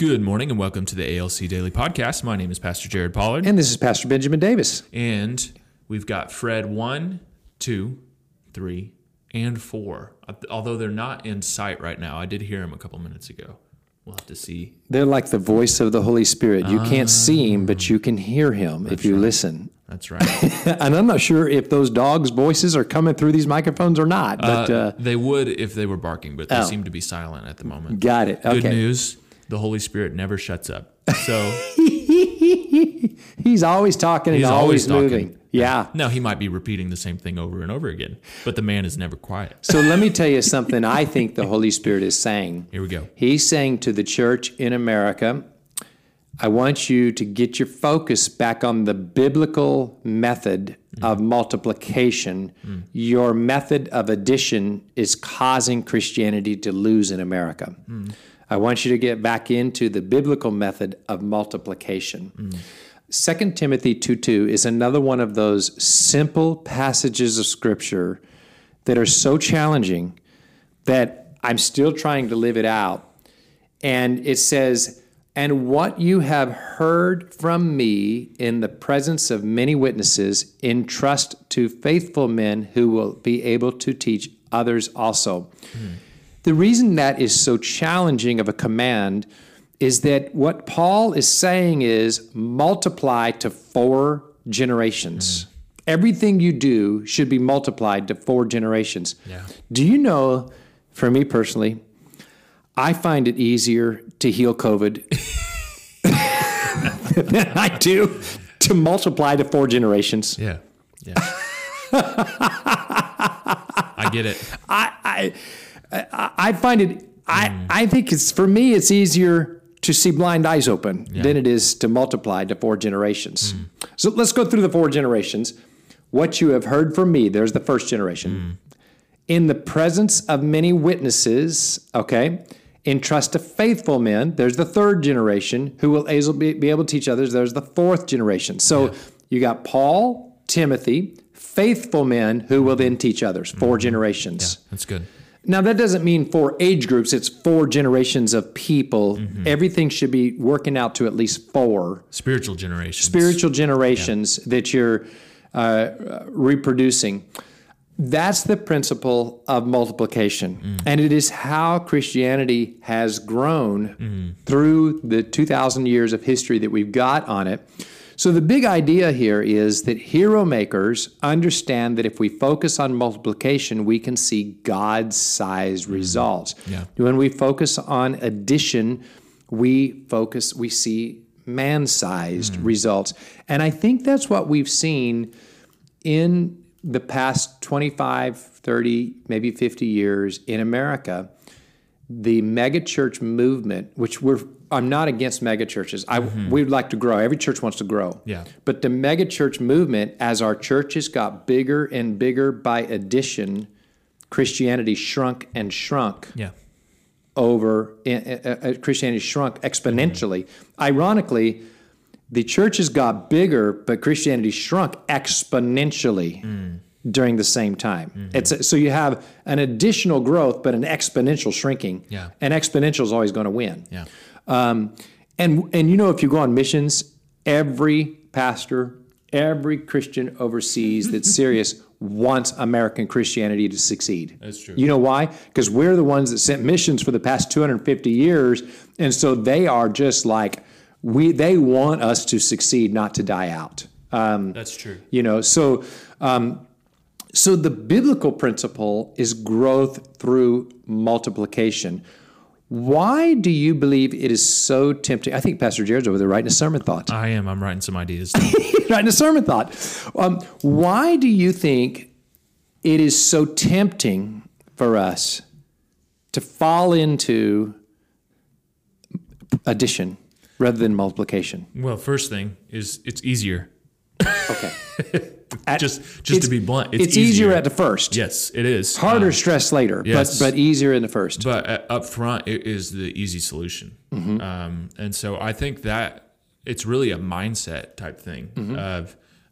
Good morning and welcome to the ALC Daily Podcast. My name is Pastor Jared Pollard. And this is Pastor Benjamin Davis. And we've got Fred 1, 2, 3, and 4. Although they're not in sight right now. I did hear them a couple minutes ago. We'll have to see. They're like the voice of the Holy Spirit. You can't see him, but you can hear him if you listen. That's right. And I'm not sure if those dogs' voices are coming through these microphones or not. But they would if they were barking, but they seem to be silent at the moment. Got it. Okay. Good news. The Holy Spirit never shuts up. So he's always talking and always moving. Yeah. Now, he might be repeating the same thing over and over again, but the man is never quiet. So let me tell you something I think the Holy Spirit is saying. Here we go. He's saying to the church in America, I want you to get your focus back on the biblical method of multiplication. Mm. Your method of addition is causing Christianity to lose in America. Mm. I want you to get back into the biblical method of multiplication. Mm. Second Timothy 2:2 is another one of those simple passages of Scripture that are so challenging that I'm still trying to live it out. And it says, "And what you have heard from me in the presence of many witnesses, entrust to faithful men who will be able to teach others also." Mm. The reason that is so challenging of a command is that what Paul is saying is multiply to 4 generations. Mm. Everything you do should be multiplied to 4 generations. Yeah. Do you know, for me personally, I find it easier to heal COVID than I do to multiply to 4 generations. Yeah, yeah. I get it. I find it, I think it's, for me, it's easier to see blind eyes open than it is to multiply to 4 generations. Mm. So let's go through the 4 generations. What you have heard from me, there's the first generation. Mm. In the presence of many witnesses, okay, entrust to faithful men, there's the third generation, who will be able to teach others, there's the fourth generation. So you got Paul, Timothy, faithful men who will then teach others, 4 generations. Yeah, that's good. Now, that doesn't mean 4 age groups. It's 4 generations of people. Mm-hmm. Everything should be working out to at least 4. Spiritual generations. That you're reproducing. That's the principle of multiplication. Mm. And it is how Christianity has grown through the 2,000 years of history that we've got on it. So the big idea here is that hero makers understand that if we focus on multiplication, we can see God-sized results. Yeah. When we focus on addition, we see man-sized results. And I think that's what we've seen in the past 25, 30, maybe 50 years in America. The megachurch movement, which I'm not against megachurches. We'd like to grow. Every church wants to grow. Yeah. But the megachurch movement, as our churches got bigger and bigger by addition, Christianity shrunk and shrunk. Yeah. Christianity shrunk exponentially. Mm-hmm. Ironically, the churches got bigger, but Christianity shrunk exponentially. Mm. During the same time. Mm-hmm. So you have an additional growth, but an exponential shrinking. Yeah. And exponential is always going to win. Yeah. And you know, if you go on missions, every pastor, every Christian overseas that's serious wants American Christianity to succeed. That's true. You know why? Because we're the ones that sent missions for the past 250 years. And so they are just like, they want us to succeed, not to die out. That's true. You know, so the biblical principle is growth through multiplication. Why do you believe it is so tempting? I think Pastor Jared's over there writing a sermon thought. I am. I'm writing some ideas. Writing a sermon thought. Why do you think it is so tempting for us to fall into addition rather than multiplication? Well, first thing is it's easier. Okay. Just to be blunt, it's easier at the first. Yes, it is. Harder stress later, yes. but easier in the first. But up front, it is the easy solution. Mm-hmm. And so I think that it's really a mindset type thing. Mm-hmm.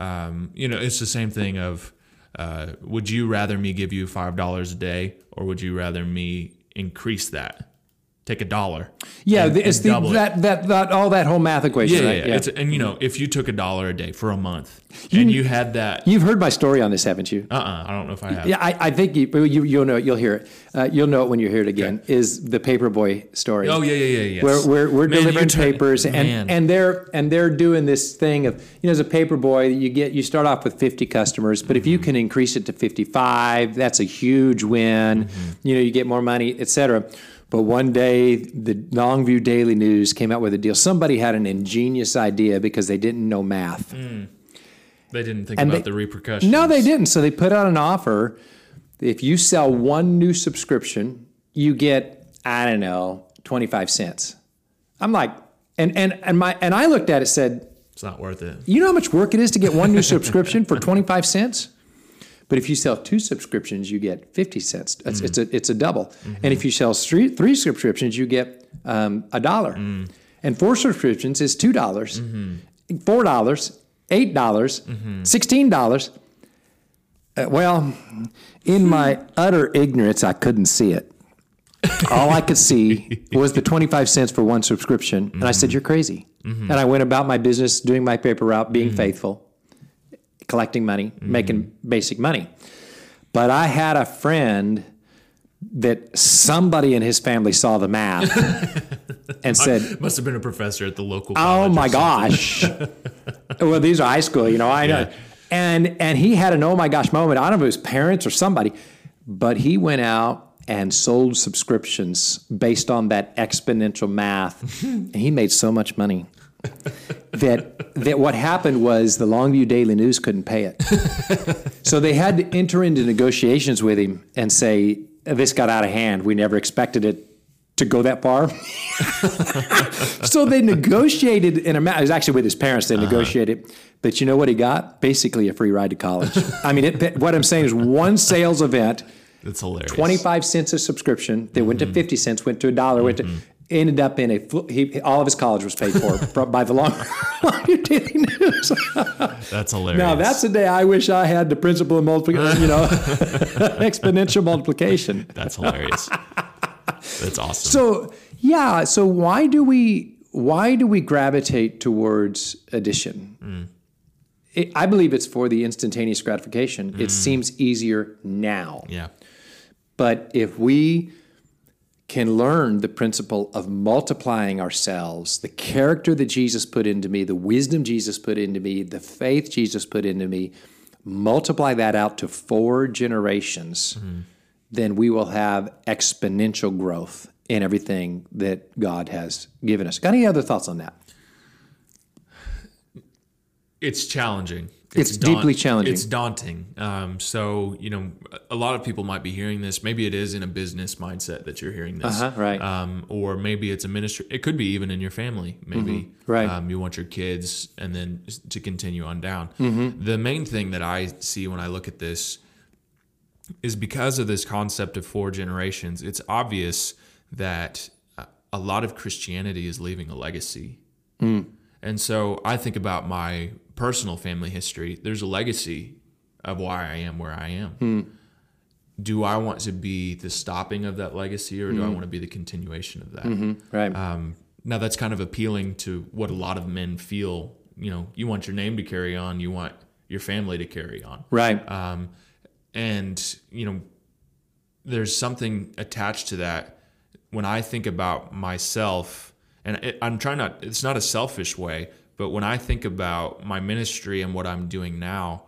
Of, you know, it's the same thing of, would you rather me give you $5 a day, or would you rather me increase that? take $1. Yeah, and, it's and the, that all that whole math equation. Yeah, right? Yeah. It's, and you know, if you took $1 a day for a month, and you had that, you've heard my story on this, haven't you? I don't know if I have. Yeah, I think you'll know it. You'll hear it. You'll know it when you hear it again. Okay. Is the paperboy story? Oh yeah. We're delivering papers, and they're doing this thing of, you know, as a paperboy, you start off with 50 customers, but if you can increase it to 55, that's a huge win. Mm-hmm. You know, you get more money, etc. But one day, the Longview Daily News came out with a deal. Somebody had an ingenious idea because they didn't know math. Mm. They didn't think about the repercussions. No, they didn't. So they put out an offer. If you sell one new subscription, you get, I don't know, 25 cents. I'm like, and I looked at it and said, it's not worth it. You know how much work it is to get one new subscription for 25 cents? But if you sell 2 subscriptions, you get 50 cents. It's a double. Mm-hmm. And if you sell 3 subscriptions, you get $1. Mm. And 4 subscriptions is $2, mm-hmm. $4, $8, mm-hmm. $16. Well, in my utter ignorance, I couldn't see it. All I could see was the 25 cents for one subscription. Mm-hmm. And I said, you're crazy. Mm-hmm. And I went about my business, doing my paper route, being mm-hmm. faithful, collecting money, mm-hmm. making basic money. But I had a friend that somebody in his family saw the math and said... Must have been a professor at the local college. Oh, my gosh. Well, these are high school, you know, I know. Yeah. And he had an oh, my gosh moment. I don't know if it was parents or somebody, but he went out and sold subscriptions based on that exponential math. And he made so much money. that what happened was the Longview Daily News couldn't pay it. So they had to enter into negotiations with him and say, this got out of hand. We never expected it to go that far. So they negotiated an amount. It was actually with his parents. They negotiated. But you know what he got? Basically a free ride to college. I mean, what I'm saying is one sales event, that's hilarious. 25 cents a subscription. They went to 50 cents, went to $1, went to... Ended up in all of his college was paid for by the Longview Daily News. That's hilarious. Now that's a day I wish I had the principle of multiplication, you know, exponential multiplication. That's hilarious. That's awesome. So yeah, so why do we gravitate towards addition? Mm. I believe it's for the instantaneous gratification. It seems easier now. Yeah, but if we can learn the principle of multiplying ourselves, the character that Jesus put into me, the wisdom Jesus put into me, the faith Jesus put into me, multiply that out to 4 generations, then we will have exponential growth in everything that God has given us. Got any other thoughts on that? It's challenging. It's deeply challenging. It's daunting. So, you know, a lot of people might be hearing this. Maybe it is in a business mindset that you're hearing this. Right. Or maybe it's a ministry. It could be even in your family. Maybe right. You want your kids and then to continue on down. Mm-hmm. The main thing that I see when I look at this is because of this concept of 4 generations, it's obvious that a lot of Christianity is leaving a legacy. Mm. And so I think about my personal family history. There's a legacy of why I am where I am. Do I want to be the stopping of that legacy, or do I want to be the continuation of that? Right. Now that's kind of appealing to what a lot of men feel. You know, you want your name to carry on, you want your family to carry on. Right. And you know, there's something attached to that. When I think about myself, and I'm trying not, it's not a selfish way, but when I think about my ministry and what I'm doing now,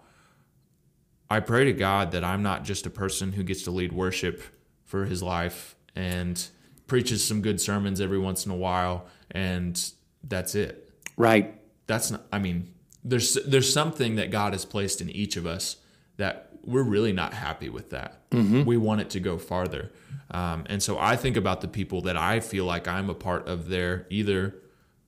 I pray to God that I'm not just a person who gets to lead worship for his life and preaches some good sermons every once in a while, and that's it. Right. That's not, I mean, there's something that God has placed in each of us that we're really not happy with that. Mm-hmm. We want it to go farther. And so I think about the people that I feel like I'm a part of their either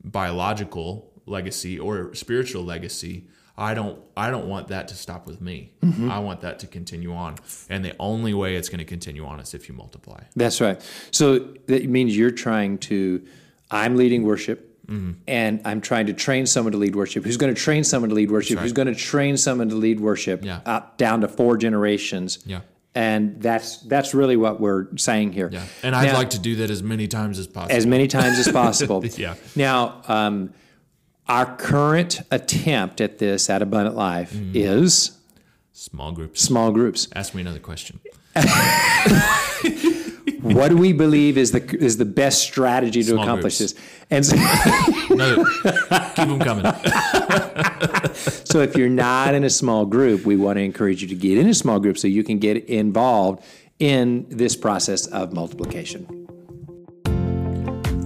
biological legacy or spiritual legacy. I don't want that to stop with me. I want that to continue on, and the only way it's going to continue on is if you multiply. That's right. So that means you're trying to, I'm leading worship, and I'm trying to train someone to lead worship, who's going to train someone to lead worship, who's going to train someone to lead worship, down to 4 generations. Yeah. And that's really what we're saying here. Yeah. And I'd like to do that as many times as possible. Yeah. Now, our current attempt at this at Abundant Life is small groups. Small groups. Ask me another question. What do we believe is the best strategy to accomplish this? And so, no, keep them coming. So if you're not in a small group, we want to encourage you to get in a small group so you can get involved in this process of multiplication.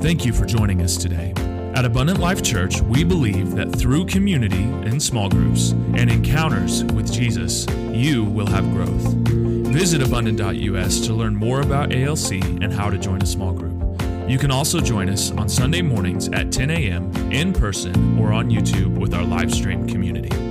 Thank you for joining us today. At Abundant Life Church, we believe that through community and small groups and encounters with Jesus, you will have growth. Visit abundant.us to learn more about ALC and how to join a small group. You can also join us on Sunday mornings at 10 a.m. in person or on YouTube with our live stream community.